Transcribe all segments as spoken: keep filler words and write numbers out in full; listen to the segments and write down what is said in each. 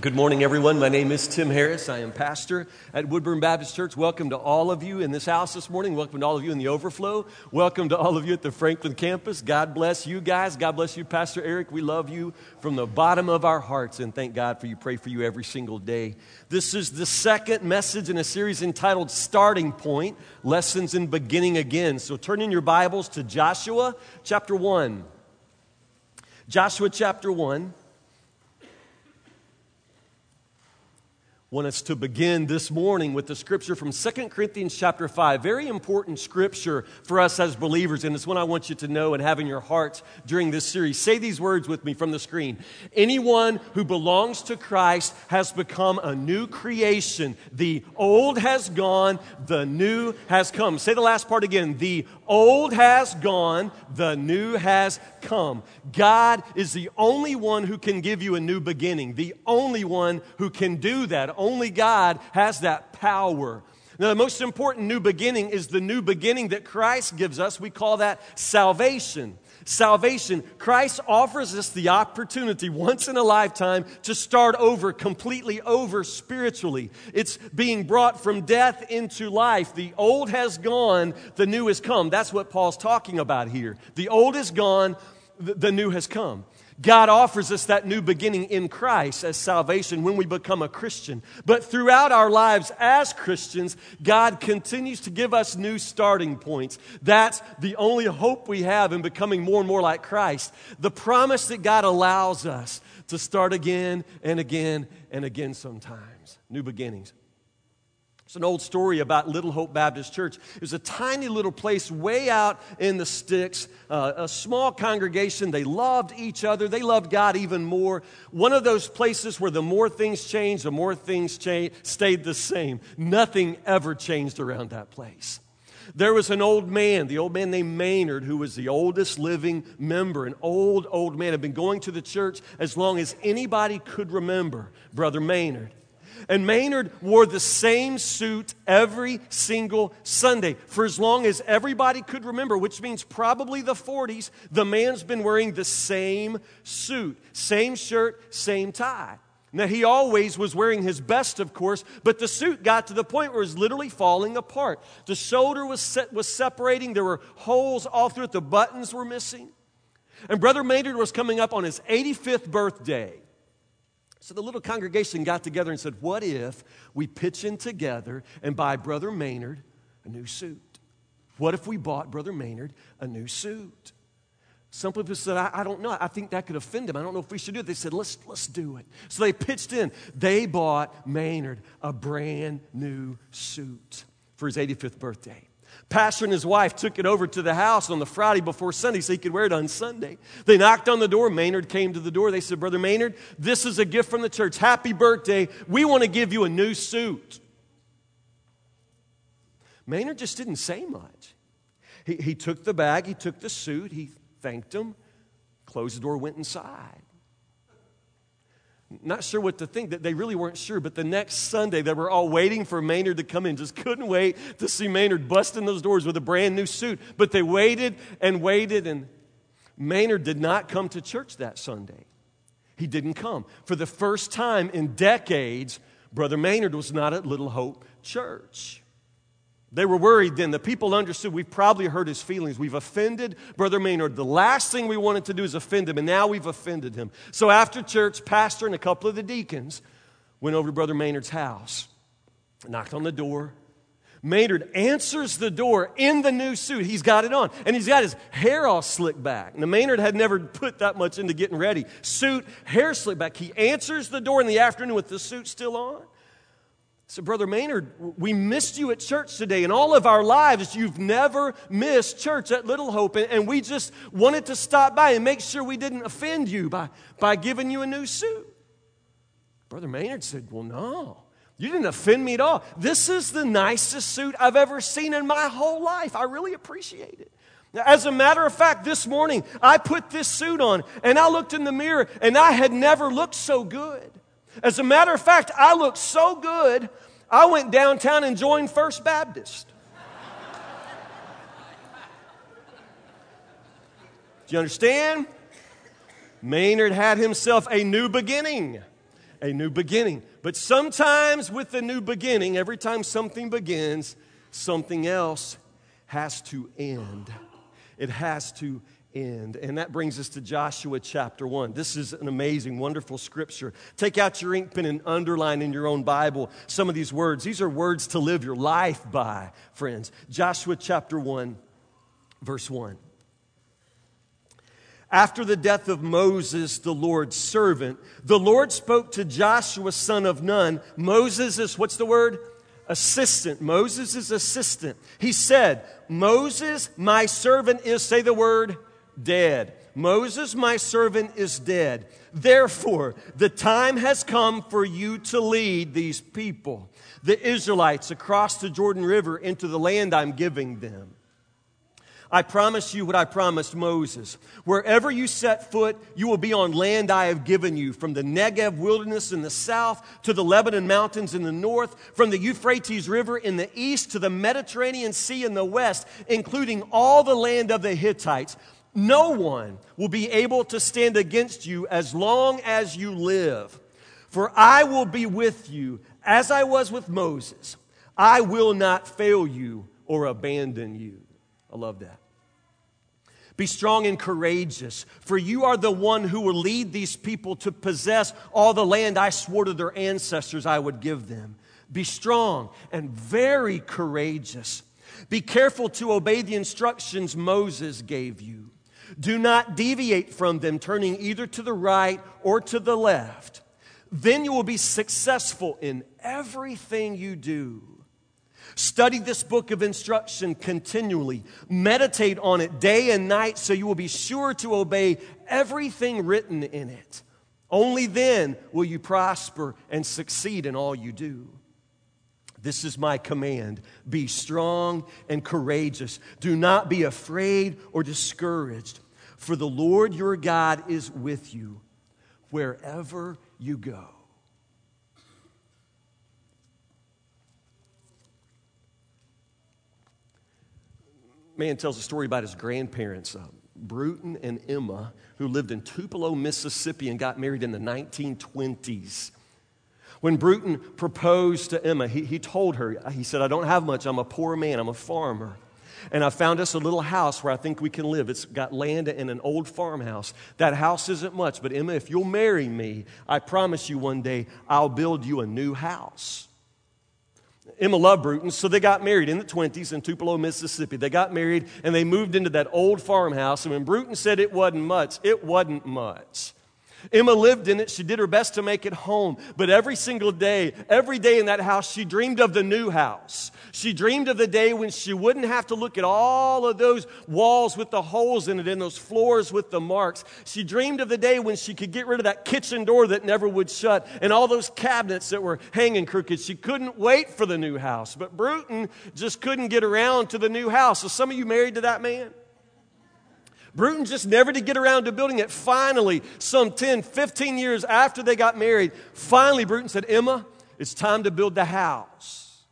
Good morning, everyone. My name is Tim Harris. I am pastor at Woodburn Baptist Church. Welcome to all of you in this house this morning. Welcome to all of you in the overflow. Welcome to all of you at the Franklin campus. God bless you guys. God bless you, Pastor Eric. We love you from the bottom of our hearts, and thank God for you. Pray for you every single day. This is the second message in a series entitled Starting Point, Lessons in Beginning Again. So turn in your Bibles to Joshua chapter one. Joshua chapter one. Want us to begin this morning with the scripture from Second Corinthians chapter five. Very important scripture for us as believers, and it's one I want you to know and have in your hearts during this series. Say these words with me from the screen. Anyone who belongs to Christ has become a new creation. The old has gone, the new has come. Say the last part again. The old has gone, the new has come. God is the only one who can give you a new beginning, the only one who can do that. Only God has that power. Now, the most important new beginning is the new beginning that Christ gives us. We call that salvation. Salvation. Christ offers us the opportunity once in a lifetime to start over, completely over spiritually. It's being brought from death into life. The old has gone, the new has come. That's what Paul's talking about here. The old is gone, the new has come. God offers us that new beginning in Christ as salvation when we become a Christian. But throughout our lives as Christians, God continues to give us new starting points. That's the only hope we have in becoming more and more like Christ. The promise that God allows us to start again and again and again sometimes. New beginnings. It's an old story about Little Hope Baptist Church. It was a tiny little place way out in the sticks, uh, a small congregation. They loved each other. They loved God even more. One of those places where the more things changed, the more things cha- stayed the same. Nothing ever changed around that place. There was an old man, the old man named Maynard, who was the oldest living member, an old, old man, had been going to the church as long as anybody could remember, Brother Maynard. And Maynard wore the same suit every single Sunday for as long as everybody could remember, which means probably the forties, the man's been wearing the same suit, same shirt, same tie. Now, he always was wearing his best, of course, but the suit got to the point where it was literally falling apart. The shoulder was set, was separating. There were holes all through it. The buttons were missing. And Brother Maynard was coming up on his eighty-fifth birthday. So the little congregation got together and said, what if we pitch in together and buy Brother Maynard a new suit? What if we bought Brother Maynard a new suit? Some people said, I, I don't know. I think that could offend him. I don't know if we should do it. They said, let's, let's do it. So they pitched in. They bought Maynard a brand new suit for his eighty-fifth birthday. Pastor and his wife took it over to the house on the Friday before Sunday so he could wear it on Sunday. They knocked on the door. Maynard came to the door. They said, Brother Maynard, this is a gift from the church. Happy birthday. We want to give you a new suit. Maynard just didn't say much. He, he took the bag. He took the suit. He thanked him, closed the door, went inside. Not sure what to think. That they really weren't sure. But the next Sunday, they were all waiting for Maynard to come in. Just couldn't wait to see Maynard busting those doors with a brand new suit. But they waited and waited, and Maynard did not come to church that Sunday. He didn't come. For the first time in decades, Brother Maynard was not at Little Hope Church. They were worried then. The people understood we've probably hurt his feelings. We've offended Brother Maynard. The last thing we wanted to do is offend him, and now we've offended him. So after church, pastor and a couple of the deacons went over to Brother Maynard's house, knocked on the door. Maynard answers the door in the new suit. He's got it on, and he's got his hair all slicked back. Now, Maynard had never put that much into getting ready. Suit, hair slicked back. He answers the door in the afternoon with the suit still on. So, Brother Maynard, we missed you at church today. In all of our lives, you've never missed church at Little Hope. And we just wanted to stop by and make sure we didn't offend you by, by giving you a new suit. Brother Maynard said, well, no, you didn't offend me at all. This is the nicest suit I've ever seen in my whole life. I really appreciate it. As a matter of fact, this morning, I put this suit on, and I looked in the mirror, and I had never looked so good. As a matter of fact, I looked so good, I went downtown and joined First Baptist. Do you understand? Maynard had himself a new beginning. a new beginning. But sometimes with the new beginning, every time something begins, something else has to end. It has to end. And that brings us to Joshua chapter one. This is an amazing, wonderful scripture. Take out your ink pen and underline in your own Bible some of these words. These are words to live your life by, friends. Joshua chapter one, verse one. After the death of Moses, the Lord's servant, the Lord spoke to Joshua, son of Nun. Moses is, what's the word? Assistant. Moses is assistant. He said, Moses, my servant is, say the word, dead. Moses, my servant, is dead. Therefore, the time has come for you to lead these people, the Israelites, across the Jordan River into the land I'm giving them. I promise you what I promised Moses. Wherever you set foot, you will be on land I have given you, from the Negev wilderness in the south to the Lebanon mountains in the north, from the Euphrates River in the east to the Mediterranean Sea in the west, including all the land of the Hittites. No one will be able to stand against you as long as you live. For I will be with you as I was with Moses. I will not fail you or abandon you. I love that. Be strong and courageous, for you are the one who will lead these people to possess all the land I swore to their ancestors I would give them. Be strong and very courageous. Be careful to obey the instructions Moses gave you. Do not deviate from them, turning either to the right or to the left. Then you will be successful in everything you do. Study this book of instruction continually. Meditate on it day and night so you will be sure to obey everything written in it. Only then will you prosper and succeed in all you do. This is my command. Be strong and courageous. Do not be afraid or discouraged, for the Lord your God is with you wherever you go. Man tells a story about his grandparents, uh, Bruton and Emma, who lived in Tupelo, Mississippi, and got married in the nineteen twenties. When Bruton proposed to Emma, he, he told her, he said, I don't have much. I'm a poor man. I'm a farmer. And I found us a little house where I think we can live. It's got land and an old farmhouse. That house isn't much, but Emma, if you'll marry me, I promise you one day I'll build you a new house. Emma loved Bruton, so they got married in the twenties in Tupelo, Mississippi. They got married, and they moved into that old farmhouse. And when Bruton said it wasn't much, it wasn't much. Emma lived in it. She did her best to make it home. But every single day, every day in that house, she dreamed of the new house. She dreamed of the day when she wouldn't have to look at all of those walls with the holes in it and those floors with the marks. She dreamed of the day when she could get rid of that kitchen door that never would shut and all those cabinets that were hanging crooked. She couldn't wait for the new house. But Bruton just couldn't get around to the new house. So some of you married to that man? Bruton just never did get around to building it. Finally, some ten, fifteen years after they got married, finally Bruton said, Emma, it's time to build the house.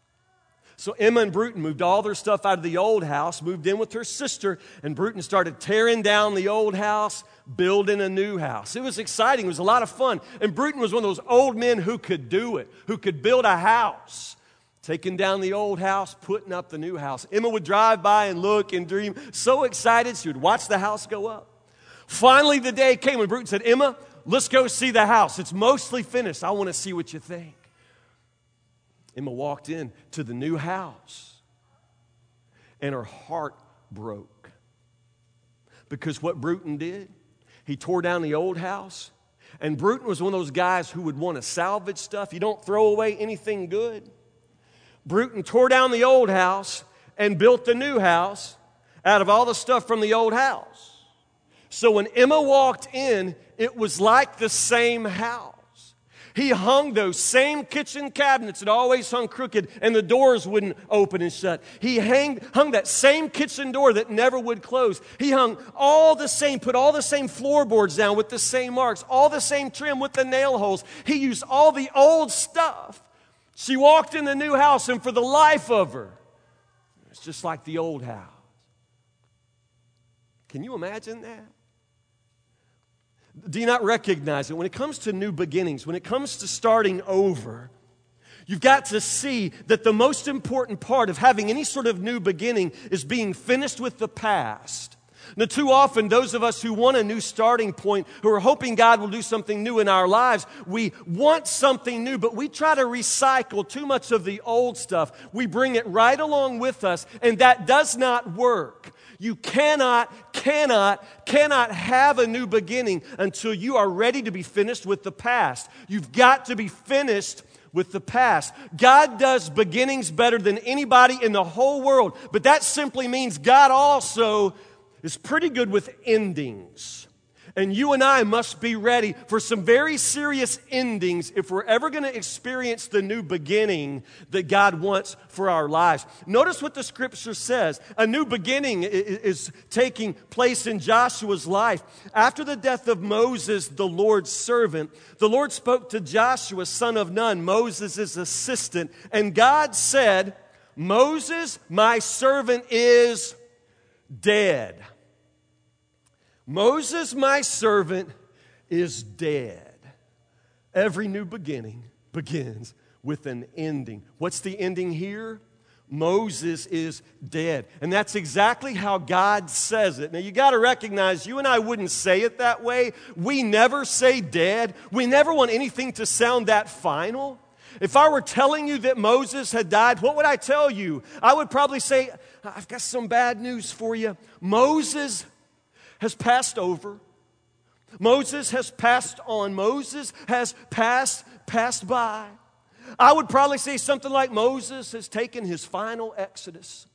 So Emma and Bruton moved all their stuff out of the old house, moved in with her sister, and Bruton started tearing down the old house, building a new house. It was exciting. It was a lot of fun. And Bruton was one of those old men who could do it, who could build a house. Taking down the old house, putting up the new house. Emma would drive by and look and dream. So excited, she would watch the house go up. Finally, the day came when Bruton said, Emma, let's go see the house. It's mostly finished. I want to see what you think. Emma walked in to the new house, and her heart broke. Because what Bruton did, he tore down the old house, and Bruton was one of those guys who would want to salvage stuff. You don't throw away anything good. Bruton tore down the old house and built the new house out of all the stuff from the old house. So when Emma walked in, it was like the same house. He hung those same kitchen cabinets that always hung crooked and the doors wouldn't open and shut. He hang, hung that same kitchen door that never would close. He hung all the same, put all the same floorboards down with the same marks, all the same trim with the nail holes. He used all the old stuff. She walked in the new house, and for the life of her, it's just like the old house. Can you imagine that? Do you not recognize it? When it comes to new beginnings, when it comes to starting over, you've got to see that the most important part of having any sort of new beginning is being finished with the past. Now, too often, those of us who want a new starting point, who are hoping God will do something new in our lives, we want something new, but we try to recycle too much of the old stuff. We bring it right along with us, and that does not work. You cannot, cannot, cannot have a new beginning until you are ready to be finished with the past. You've got to be finished with the past. God does beginnings better than anybody in the whole world, but that simply means God also is pretty good with endings. And you and I must be ready for some very serious endings if we're ever going to experience the new beginning that God wants for our lives. Notice what the Scripture says. A new beginning is taking place in Joshua's life. After the death of Moses, the Lord's servant, the Lord spoke to Joshua, son of Nun, Moses' assistant, and God said, "Moses, my servant, is dead. Moses, my servant, is dead." Every new beginning begins with an ending. What's the ending here? Moses is dead. And that's exactly how God says it. Now, you got to recognize you and I wouldn't say it that way. We never say dead. We never want anything to sound that final. If I were telling you that Moses had died, what would I tell you? I would probably say, "I've got some bad news for you. Moses has passed over. Moses has passed on. Moses has passed, passed by." I would probably say something like, "Moses has taken his final exodus."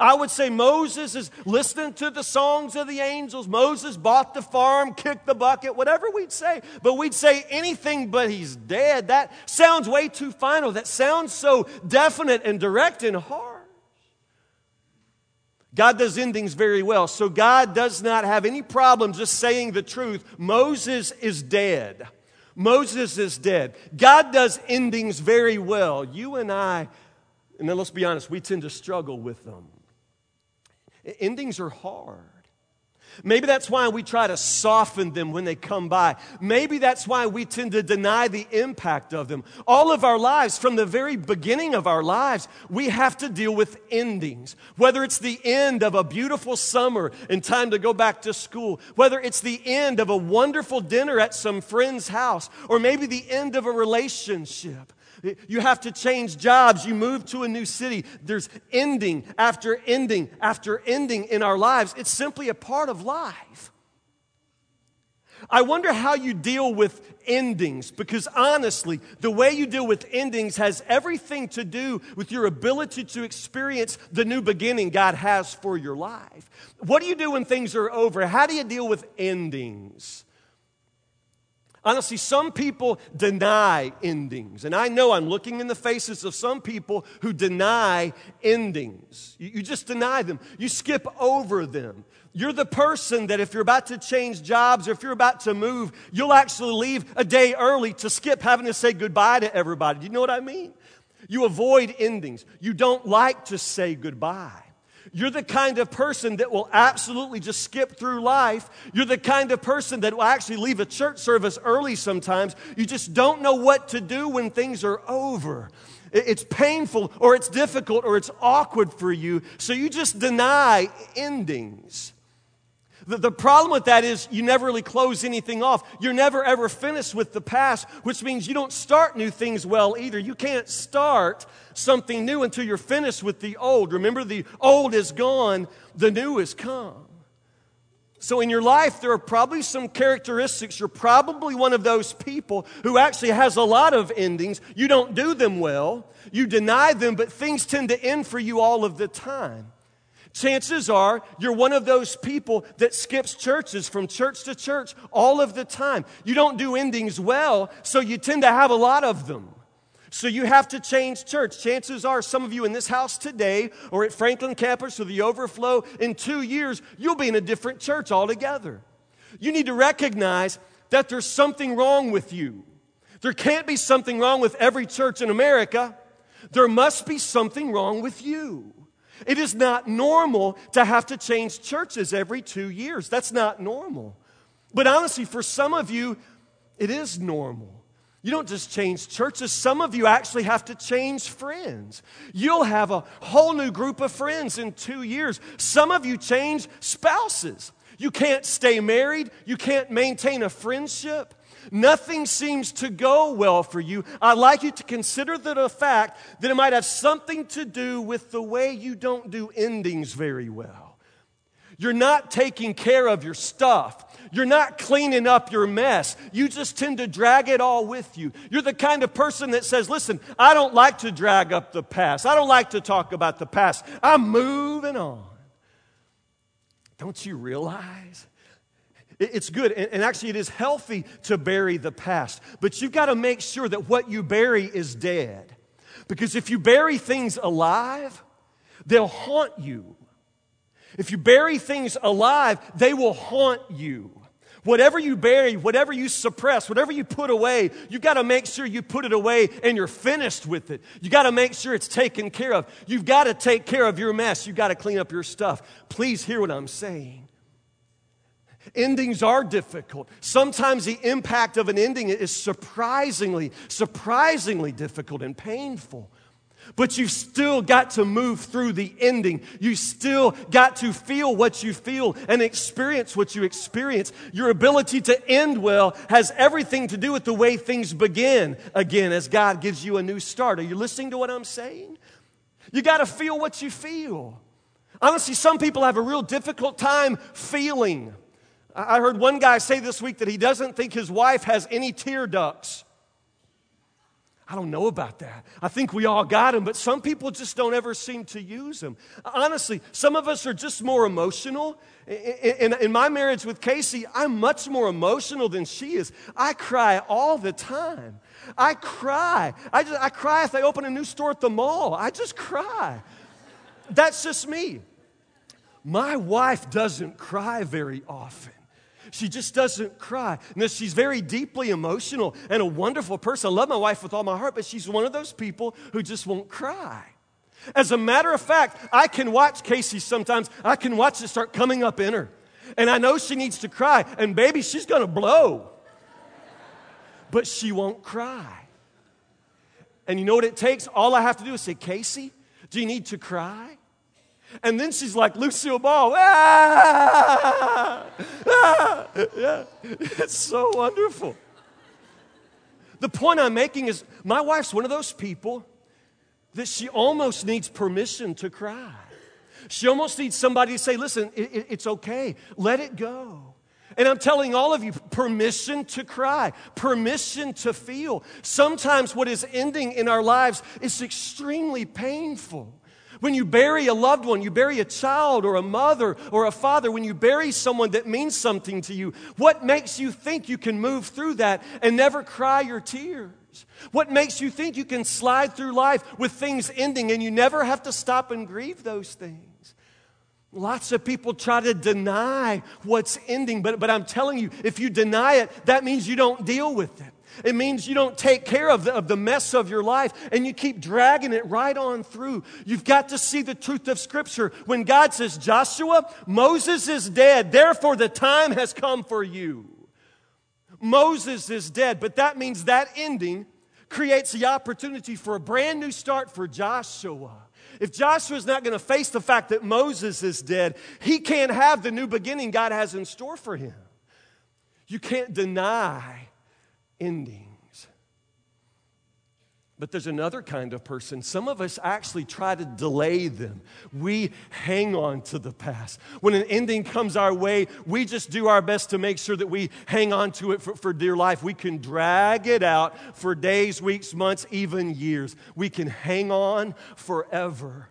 I would say Moses is listening to the songs of the angels. Moses bought the farm, kicked the bucket, whatever we'd say. But we'd say anything but he's dead. That sounds way too final. That sounds so definite and direct and hard. God does endings very well, so God does not have any problem just saying the truth. Moses is dead. Moses is dead. God does endings very well. You and I, and then let's be honest, we tend to struggle with them. Endings are hard. Maybe that's why we try to soften them when they come by. Maybe that's why we tend to deny the impact of them. All of our lives, from the very beginning of our lives, we have to deal with endings. Whether it's the end of a beautiful summer and time to go back to school, whether it's the end of a wonderful dinner at some friend's house, or maybe the end of a relationship. You have to change jobs. You move to a new city. There's ending after ending after ending in our lives. It's simply a part of life. I wonder how you deal with endings, because honestly, the way you deal with endings has everything to do with your ability to experience the new beginning God has for your life. What do you do when things are over? How do you deal with endings? Honestly, some people deny endings. And I know I'm looking in the faces of some people who deny endings. You, you just deny them. You skip over them. You're the person that if you're about to change jobs or if you're about to move, you'll actually leave a day early to skip having to say goodbye to everybody. Do you know what I mean? You avoid endings. You don't like to say goodbye. You're the kind of person that will absolutely just skip through life. You're the kind of person that will actually leave a church service early sometimes. You just don't know what to do when things are over. It's painful or it's difficult or it's awkward for you, so you just deny endings. The, the problem with that is you never really close anything off. You're never ever finished with the past, which means you don't start new things well either. You can't start something new until you're finished with the old. Remember, the old is gone, the new has come. So in your life, there are probably some characteristics. You're probably one of those people who actually has a lot of endings. You don't do them well. You deny them, but things tend to end for you all of the time. Chances are you're one of those people that skips churches from church to church all of the time. You don't do endings well, so you tend to have a lot of them. So you have to change church. Chances are some of you in this house today or at Franklin campus or the overflow, in two years, you'll be in a different church altogether. You need to recognize that there's something wrong with you. There can't be something wrong with every church in America. There must be something wrong with you. It is not normal to have to change churches every two years. That's not normal. But honestly, for some of you, it is normal. You don't just change churches. Some of you actually have to change friends. You'll have a whole new group of friends in two years. Some of you change spouses. You can't stay married. You can't maintain a friendship. Nothing seems to go well for you. I'd like you to consider the fact that it might have something to do with the way you don't do endings very well. You're not taking care of your stuff. You're not cleaning up your mess. You just tend to drag it all with you. You're the kind of person that says, listen, I don't like to drag up the past. I don't like to talk about the past. I'm moving on. Don't you realize? It's good, and actually it is healthy to bury the past. But you've got to make sure that what you bury is dead. Because if you bury things alive, they'll haunt you. If you bury things alive, they will haunt you. Whatever you bury, whatever you suppress, whatever you put away, you've got to make sure you put it away and you're finished with it. You've got to make sure it's taken care of. You've got to take care of your mess. You've got to clean up your stuff. Please hear what I'm saying. Endings are difficult. Sometimes the impact of an ending is surprisingly, surprisingly difficult and painful. But you've still got to move through the ending. You still got to feel what you feel and experience what you experience. Your ability to end well has everything to do with the way things begin again as God gives you a new start. Are you listening to what I'm saying? You got to feel what you feel. Honestly, some people have a real difficult time feeling. I heard one guy say this week that he doesn't think his wife has any tear ducts. I don't know about that. I think we all got them, but some people just don't ever seem to use them. Honestly, some of us are just more emotional. In, in my marriage with Casey, I'm much more emotional than she is. I cry all the time. I cry. I, just, I cry if they open a new store at the mall. I just cry. That's just me. My wife doesn't cry very often. She just doesn't cry. Now, she's very deeply emotional and a wonderful person. I love my wife with all my heart, but she's one of those people who just won't cry. As a matter of fact, I can watch Casey sometimes. I can watch it start coming up in her. And I know she needs to cry, and baby, she's going to blow. But she won't cry. And you know what it takes? All I have to do is say, Casey, do you need to cry? And then she's like Lucille Ball. Ah, ah, yeah. It's so wonderful. The point I'm making is my wife's one of those people that she almost needs permission to cry. She almost needs somebody to say, listen, it, it, it's okay. Let it go. And I'm telling all of you, permission to cry, permission to feel. Sometimes what is ending in our lives is extremely painful. When you bury a loved one, you bury a child or a mother or a father, when you bury someone that means something to you, what makes you think you can move through that and never cry your tears? What makes you think you can slide through life with things ending and you never have to stop and grieve those things? Lots of people try to deny what's ending, but, but I'm telling you, if you deny it, that means you don't deal with it. It means you don't take care of the, of the mess of your life, and you keep dragging it right on through. You've got to see the truth of Scripture. When God says, Joshua, Moses is dead, therefore the time has come for you. Moses is dead, but that means that ending creates the opportunity for a brand new start for Joshua. If Joshua's not going to face the fact that Moses is dead, he can't have the new beginning God has in store for him. You can't deny endings. But there's another kind of person. Some of us actually try to delay them. We hang on to the past. When an ending comes our way, we just do our best to make sure that we hang on to it for, for dear life. We can drag it out for days, weeks, months, even years. We can hang on forever.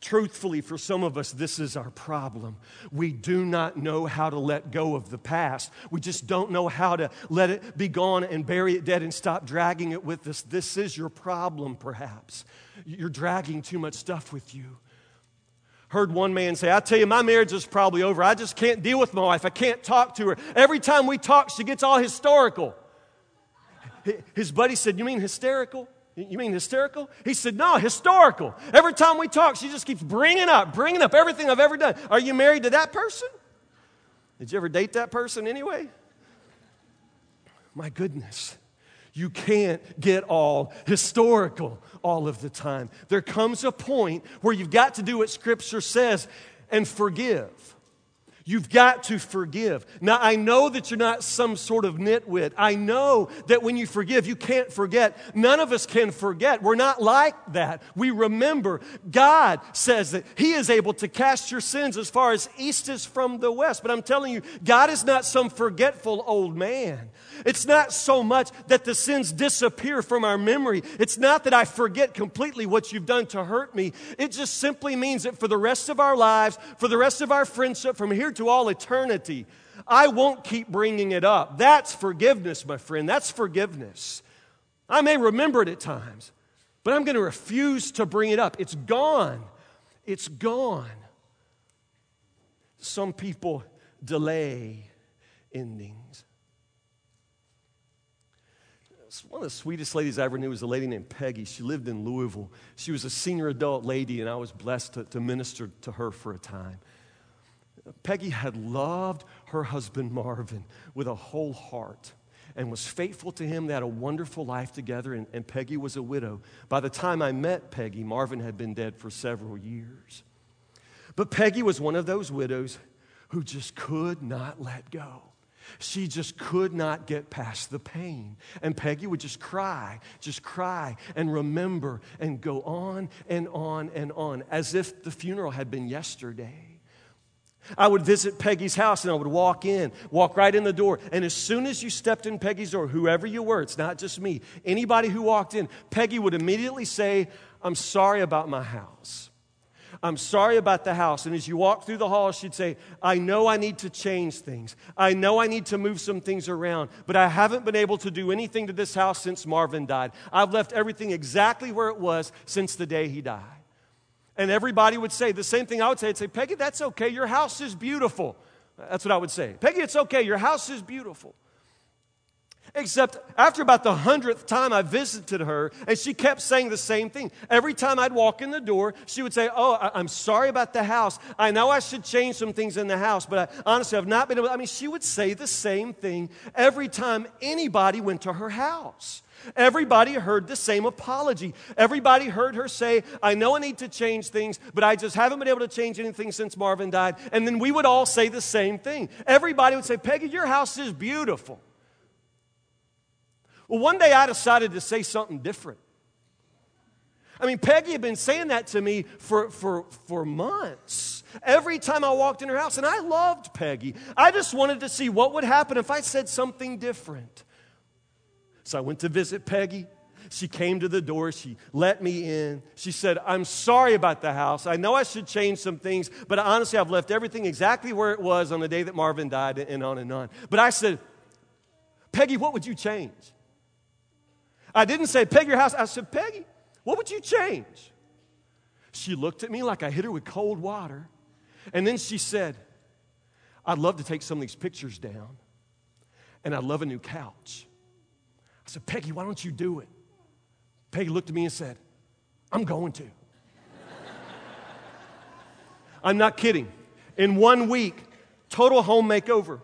Truthfully, for some of us, this is our problem. We do not know how to let go of the past. We just don't know how to let it be gone and bury it dead and stop dragging it with us. This is your problem, perhaps. You're dragging too much stuff with you. Heard one man say, I tell you, my marriage is probably over. I just can't deal with my wife. I can't talk to her. Every time we talk, she gets all historical. His buddy said, you mean hysterical? You mean hysterical? He said, no, historical. Every time we talk, she just keeps bringing up, bringing up everything I've ever done. Are you married to that person? Did you ever date that person anyway? My goodness, you can't get all historical all of the time. There comes a point where you've got to do what Scripture says and forgive. You've got to forgive. Now, I know that you're not some sort of nitwit. I know that when you forgive, you can't forget. None of us can forget. We're not like that. We remember. God says that He is able to cast your sins as far as east is from the west. But I'm telling you, God is not some forgetful old man. It's not so much that the sins disappear from our memory. It's not that I forget completely what you've done to hurt me. It just simply means that for the rest of our lives, for the rest of our friendship, from here to all eternity, I won't keep bringing it up. That's forgiveness, my friend. That's forgiveness. I may remember it at times, but I'm going to refuse to bring it up. It's gone. It's gone. Some people delay endings. One of the sweetest ladies I ever knew was a lady named Peggy. She lived in Louisville. She was a senior adult lady, and I was blessed to, to minister to her for a time. Peggy had loved her husband, Marvin, with a whole heart and was faithful to him. They had a wonderful life together, and, and Peggy was a widow. By the time I met Peggy, Marvin had been dead for several years. But Peggy was one of those widows who just could not let go. She just could not get past the pain. And Peggy would just cry, just cry and remember and go on and on and on as if the funeral had been yesterday. I would visit Peggy's house and I would walk in, walk right in the door. And as soon as you stepped in Peggy's door, whoever you were, it's not just me, anybody who walked in, Peggy would immediately say, "I'm sorry about my house. I'm sorry about the house." And as you walk through the hall, she'd say, "I know I need to change things. I know I need to move some things around, but I haven't been able to do anything to this house since Marvin died. I've left everything exactly where it was since the day he died." And everybody would say the same thing I would say. I'd say, "Peggy, that's okay. Your house is beautiful." That's what I would say. "Peggy, it's okay. Your house is beautiful." Except after about the hundredth time I visited her, and she kept saying the same thing. Every time I'd walk in the door, she would say, "Oh, I- I'm sorry about the house. I know I should change some things in the house, but I honestly have not been able to." I mean, she would say the same thing every time anybody went to her house. Everybody heard the same apology. Everybody heard her say, "I know I need to change things, but I just haven't been able to change anything since Marvin died." And then we would all say the same thing. Everybody would say, "Peggy, your house is beautiful." Well, one day I decided to say something different. I mean, Peggy had been saying that to me for, for, for months. Every time I walked in her house, and I loved Peggy. I just wanted to see what would happen if I said something different. So I went to visit Peggy. She came to the door. She let me in. She said, "I'm sorry about the house. I know I should change some things, but honestly, I've left everything exactly where it was on the day that Marvin died," and on and on. But I said, "Peggy, what would you change?" I didn't say, "Peggy, your house." I said, "Peggy, what would you change?" She looked at me like I hit her with cold water. And then she said, "I'd love to take some of these pictures down. And I'd love a new couch." I said, "Peggy, why don't you do it?" Peggy looked at me and said, "I'm going to." I'm not kidding. In one week, total home makeover.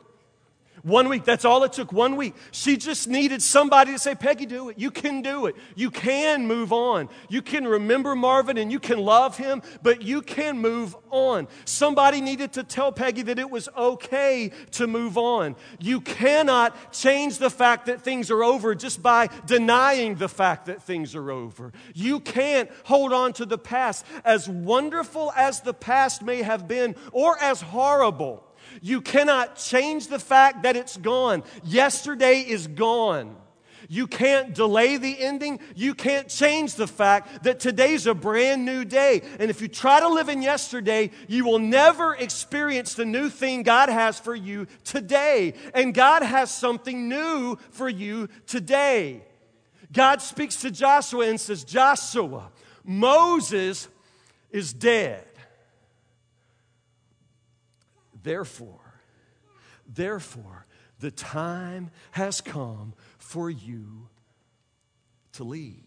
One week, that's all it took, one week. She just needed somebody to say, "Peggy, do it. You can do it. You can move on. You can remember Marvin and you can love him, but you can move on." Somebody needed to tell Peggy that it was okay to move on. You cannot change the fact that things are over just by denying the fact that things are over. You can't hold on to the past. As wonderful as the past may have been, or as horrible, you cannot change the fact that it's gone. Yesterday is gone. You can't delay the ending. You can't change the fact that today's a brand new day. And if you try to live in yesterday, you will never experience the new thing God has for you today. And God has something new for you today. God speaks to Joshua and says, "Joshua, Moses is dead. Therefore, therefore, the time has come for you to lead."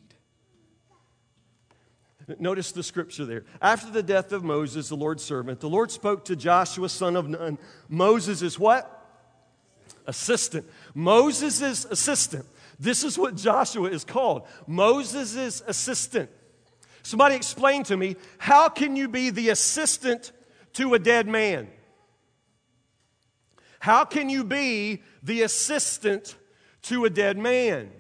Notice the scripture there. After the death of Moses, the Lord's servant, the Lord spoke to Joshua, son of Nun. Moses is what? Assistant. Moses' assistant. This is what Joshua is called. Moses' assistant. Somebody explain to me, how can you be the assistant to a dead man? How can you be the assistant to a dead man?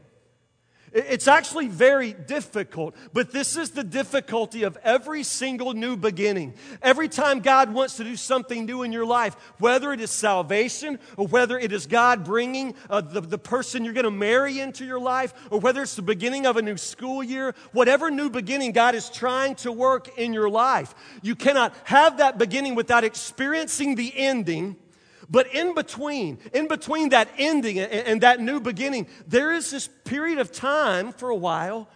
It's actually very difficult, but this is the difficulty of every single new beginning. Every time God wants to do something new in your life, whether it is salvation or whether it is God bringing uh, the, the person you're going to marry into your life or whether it's the beginning of a new school year, whatever new beginning God is trying to work in your life, you cannot have that beginning without experiencing the ending. But in between, in between that ending and, and that new beginning, there is this period of time for a while.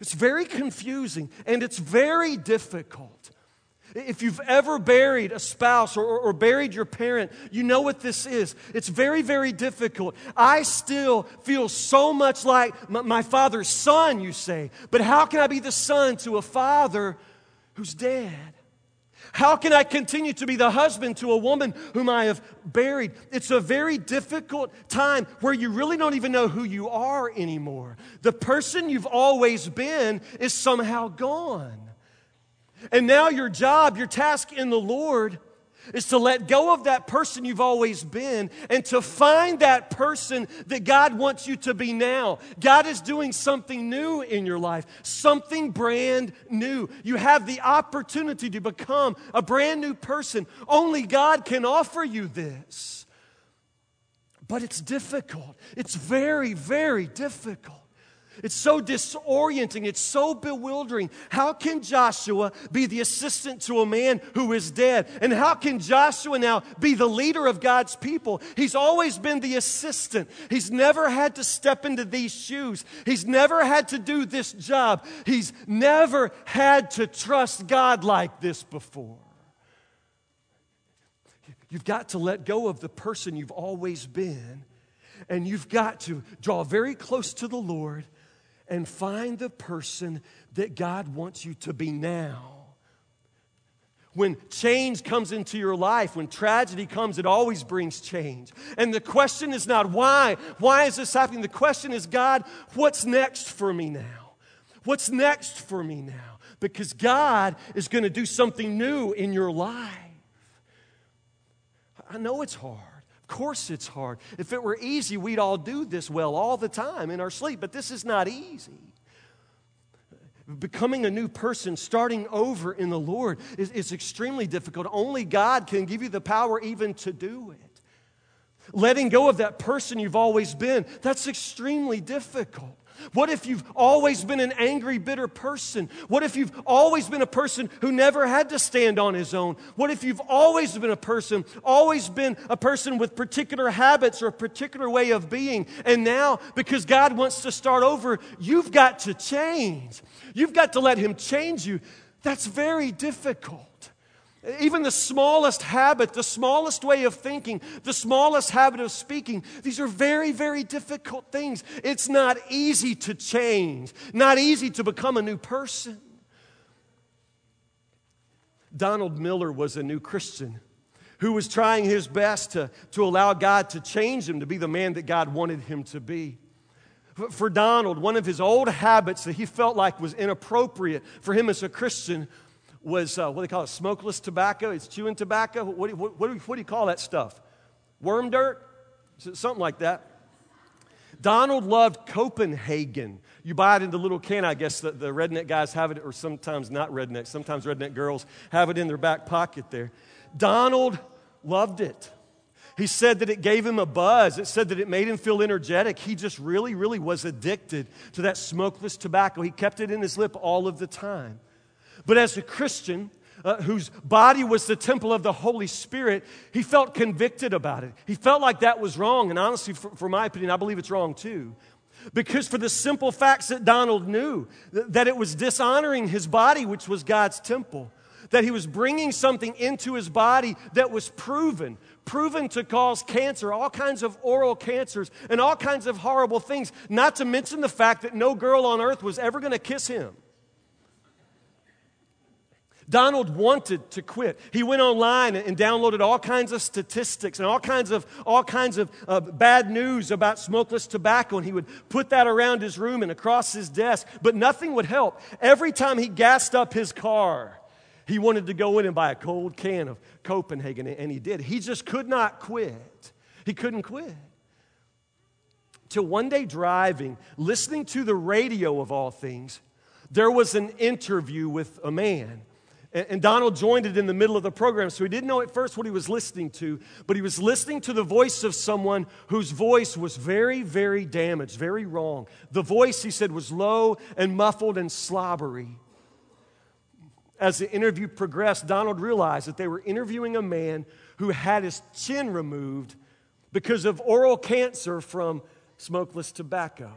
It's very confusing and it's very difficult. If you've ever buried a spouse or, or buried your parent, you know what this is. It's very, very difficult. I still feel so much like my, my father's son, you say. But how can I be the son to a father who's dead? How can I continue to be the husband to a woman whom I have buried? It's a very difficult time where you really don't even know who you are anymore. The person you've always been is somehow gone. And now your job, your task in the Lord is to let go of that person you've always been and to find that person that God wants you to be now. God is doing something new in your life, something brand new. You have the opportunity to become a brand new person. Only God can offer you this. But it's difficult. It's very, very difficult. It's so disorienting. It's so bewildering. How can Joshua be the assistant to a man who is dead? And how can Joshua now be the leader of God's people? He's always been the assistant. He's never had to step into these shoes. He's never had to do this job. He's never had to trust God like this before. You've got to let go of the person you've always been, and you've got to draw very close to the Lord and find the person that God wants you to be now. When change comes into your life, when tragedy comes, it always brings change. And the question is not why. Why is this happening? The question is, God, what's next for me now? What's next for me now? Because God is going to do something new in your life. I know it's hard. Of course it's hard. If it were easy, we'd all do this well all the time in our sleep, but this is not easy. Becoming a new person, starting over in the Lord is, is extremely difficult. Only God can give you the power even to do it. Letting go of that person you've always been, that's extremely difficult. What if you've always been an angry, bitter person? What if you've always been a person who never had to stand on his own? What if you've always been a person, always been a person with particular habits or a particular way of being? And now, because God wants to start over, you've got to change. You've got to let him change you. That's very difficult. Even the smallest habit, the smallest way of thinking, the smallest habit of speaking, these are very, very difficult things. It's not easy to change, not easy to become a new person. Donald Miller was a new Christian who was trying his best to, to allow God to change him to be the man that God wanted him to be. For Donald, one of his old habits that he felt like was inappropriate for him as a Christian was uh, what they call it, smokeless tobacco. It's chewing tobacco. What do, what, what, do you, what do you call that stuff? Worm dirt? Something like that. Donald loved Copenhagen. You buy it in the little can, I guess. The, the redneck guys have it, or sometimes not redneck. Sometimes redneck girls have it in their back pocket there. Donald loved it. He said that it gave him a buzz. It said that it made him feel energetic. He just really, really was addicted to that smokeless tobacco. He kept it in his lip all of the time. But as a Christian uh, whose body was the temple of the Holy Spirit, he felt convicted about it. He felt like that was wrong. And honestly, for, for my opinion, I believe it's wrong too. Because for the simple facts that Donald knew, th- that it was dishonoring his body, which was God's temple, that he was bringing something into his body that was proven, proven to cause cancer, all kinds of oral cancers and all kinds of horrible things, not to mention the fact that no girl on earth was ever going to kiss him. Donald wanted to quit. He went online and downloaded all kinds of statistics and all kinds of all kinds of uh, bad news about smokeless tobacco, and he would put that around his room and across his desk, but nothing would help. Every time he gassed up his car, he wanted to go in and buy a cold can of Copenhagen, and he did. He just could not quit. He couldn't quit. Till one day driving, listening to the radio of all things, there was an interview with a man. And Donald joined it in the middle of the program, so he didn't know at first what he was listening to, but he was listening to the voice of someone whose voice was very, very damaged, very wrong. The voice, he said, was low and muffled and slobbery. As the interview progressed, Donald realized that they were interviewing a man who had his chin removed because of oral cancer from smokeless tobacco.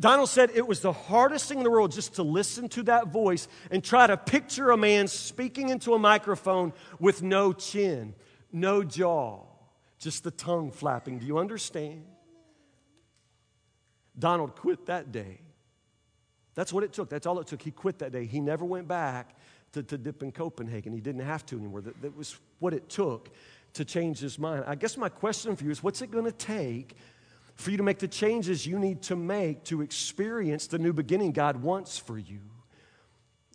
Donald said it was the hardest thing in the world just to listen to that voice and try to picture a man speaking into a microphone with no chin, no jaw, just the tongue flapping. Do you understand? Donald quit that day. That's what it took. That's all it took. He quit that day. He never went back to, to dip in Copenhagen. He didn't have to anymore. That, that was what it took to change his mind. I guess my question for you is, what's it going to take for you to make the changes you need to make to experience the new beginning God wants for you?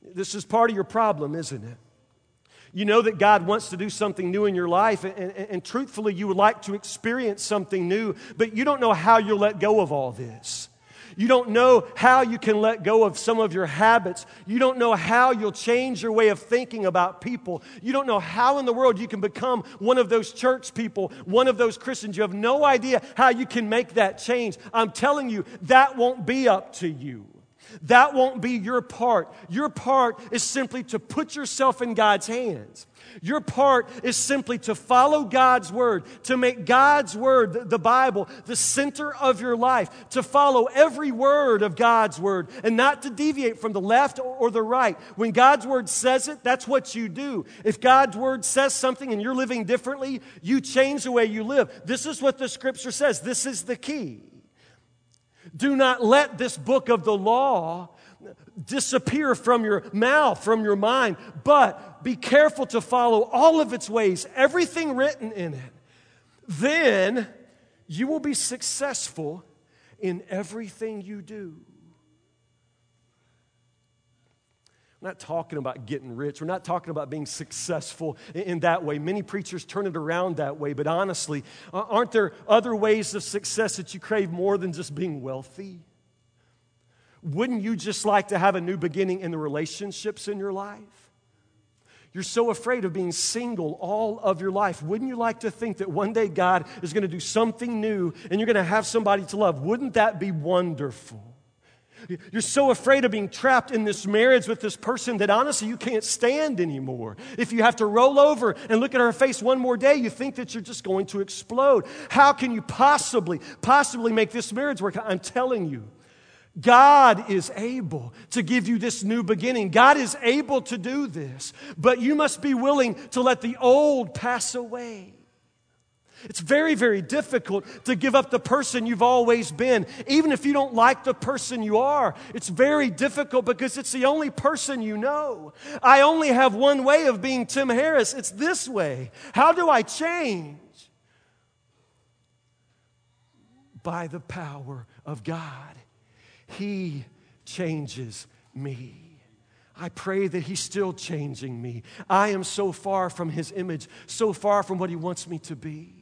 This is part of your problem, isn't it? You know that God wants to do something new in your life, and, and, and truthfully, you would like to experience something new, but you don't know how you'll let go of all this. You don't know how you can let go of some of your habits. You don't know how you'll change your way of thinking about people. You don't know how in the world you can become one of those church people, one of those Christians. You have no idea how you can make that change. I'm telling you, that won't be up to you. That won't be your part. Your part is simply to put yourself in God's hands. Your part is simply to follow God's Word, to make God's Word, the Bible, the center of your life, to follow every word of God's Word and not to deviate from the left or the right. When God's Word says it, that's what you do. If God's Word says something and you're living differently, you change the way you live. This is what the Scripture says. This is the key. Do not let this book of the law disappear from your mouth, from your mind, but be careful to follow all of its ways, everything written in it. Then you will be successful in everything you do. We're not talking about getting rich. We're not talking about being successful in that way. Many preachers turn it around that way, but honestly, aren't there other ways of success that you crave more than just being wealthy? Wouldn't you just like to have a new beginning in the relationships in your life? You're so afraid of being single all of your life. Wouldn't you like to think that one day God is going to do something new and you're going to have somebody to love? Wouldn't that be wonderful? You're so afraid of being trapped in this marriage with this person that honestly you can't stand anymore. If you have to roll over and look at her face one more day, you think that you're just going to explode. How can you possibly, possibly make this marriage work? I'm telling you, God is able to give you this new beginning. God is able to do this, but you must be willing to let the old pass away. It's very, very difficult to give up the person you've always been, even if you don't like the person you are. It's very difficult because it's the only person you know. I only have one way of being Tim Harris. It's this way. How do I change? By the power of God. He changes me. I pray that He's still changing me. I am so far from His image, so far from what He wants me to be.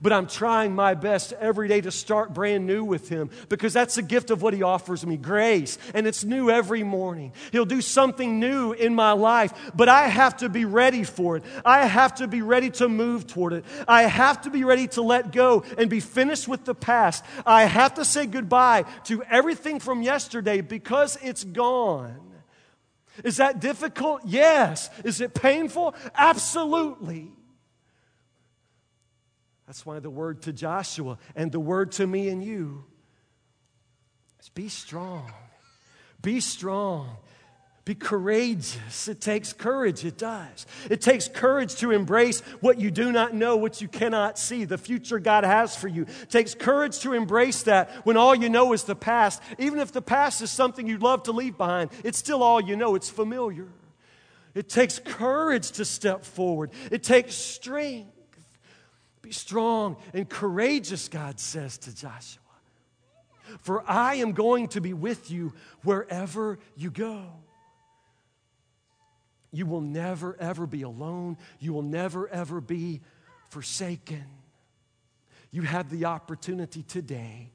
But I'm trying my best every day to start brand new with Him because that's the gift of what He offers me, grace, and it's new every morning. He'll do something new in my life, but I have to be ready for it. I have to be ready to move toward it. I have to be ready to let go and be finished with the past. I have to say goodbye to everything from yesterday because it's gone. Is that difficult? Yes. Is it painful? Absolutely. That's why the word to Joshua and the word to me and you is be strong. Be strong. Be courageous. It takes courage. It does. It takes courage to embrace what you do not know, what you cannot see, the future God has for you. It takes courage to embrace that when all you know is the past. Even if the past is something you'd love to leave behind, it's still all you know. It's familiar. It takes courage to step forward. It takes strength. Be strong and courageous, God says to Joshua. For I am going to be with you wherever you go. You will never, ever be alone. You will never, ever be forsaken. You have the opportunity today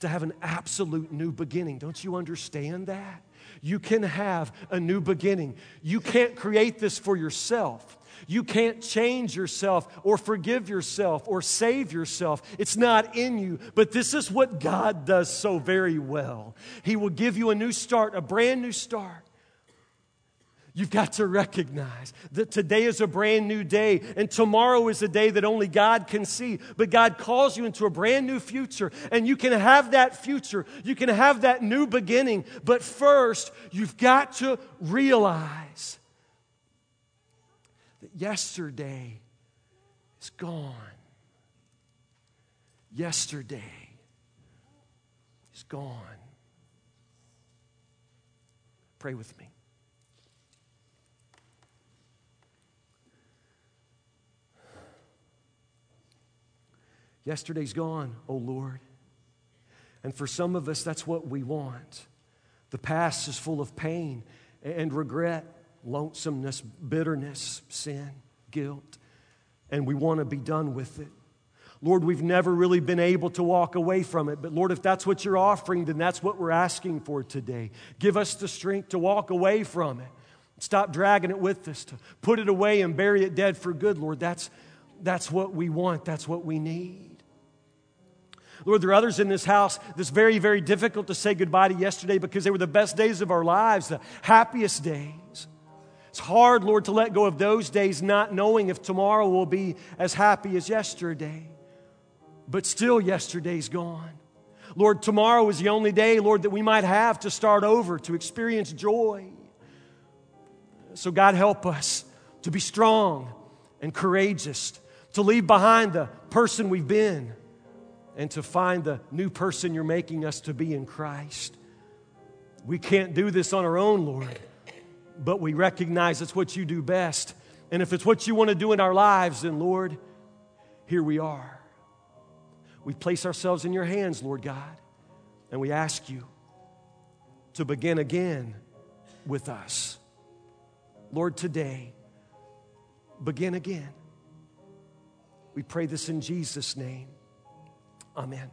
to have an absolute new beginning. Don't you understand that? You can have a new beginning. You can't create this for yourself. You can't change yourself or forgive yourself or save yourself. It's not in you. But this is what God does so very well. He will give you a new start, a brand new start. You've got to recognize that today is a brand new day, and tomorrow is a day that only God can see. But God calls you into a brand new future, and you can have that future. You can have that new beginning. But first, you've got to realize that yesterday is gone. Yesterday is gone. Pray with me. Yesterday's gone, oh Lord. And for some of us, that's what we want. The past is full of pain and regret, lonesomeness, bitterness, sin, guilt, and we want to be done with it. Lord, we've never really been able to walk away from it. But Lord, if that's what you're offering, then that's what we're asking for today. Give us the strength to walk away from it. Stop dragging it with us, to put it away and bury it dead for good, Lord. That's, that's what we want. That's what we need. Lord, there are others in this house that's very, very difficult to say goodbye to yesterday because they were the best days of our lives, the happiest days. It's hard, Lord, to let go of those days not knowing if tomorrow will be as happy as yesterday. But still, yesterday's gone. Lord, tomorrow is the only day, Lord, that we might have to start over, to experience joy. So God, help us to be strong and courageous, to leave behind the person we've been, and to find the new person you're making us to be in Christ. We can't do this on our own, Lord, but we recognize it's what you do best. And if it's what you want to do in our lives, then, Lord, here we are. We place ourselves in your hands, Lord God, and we ask you to begin again with us. Lord, today, begin again. We pray this in Jesus' name. Amen.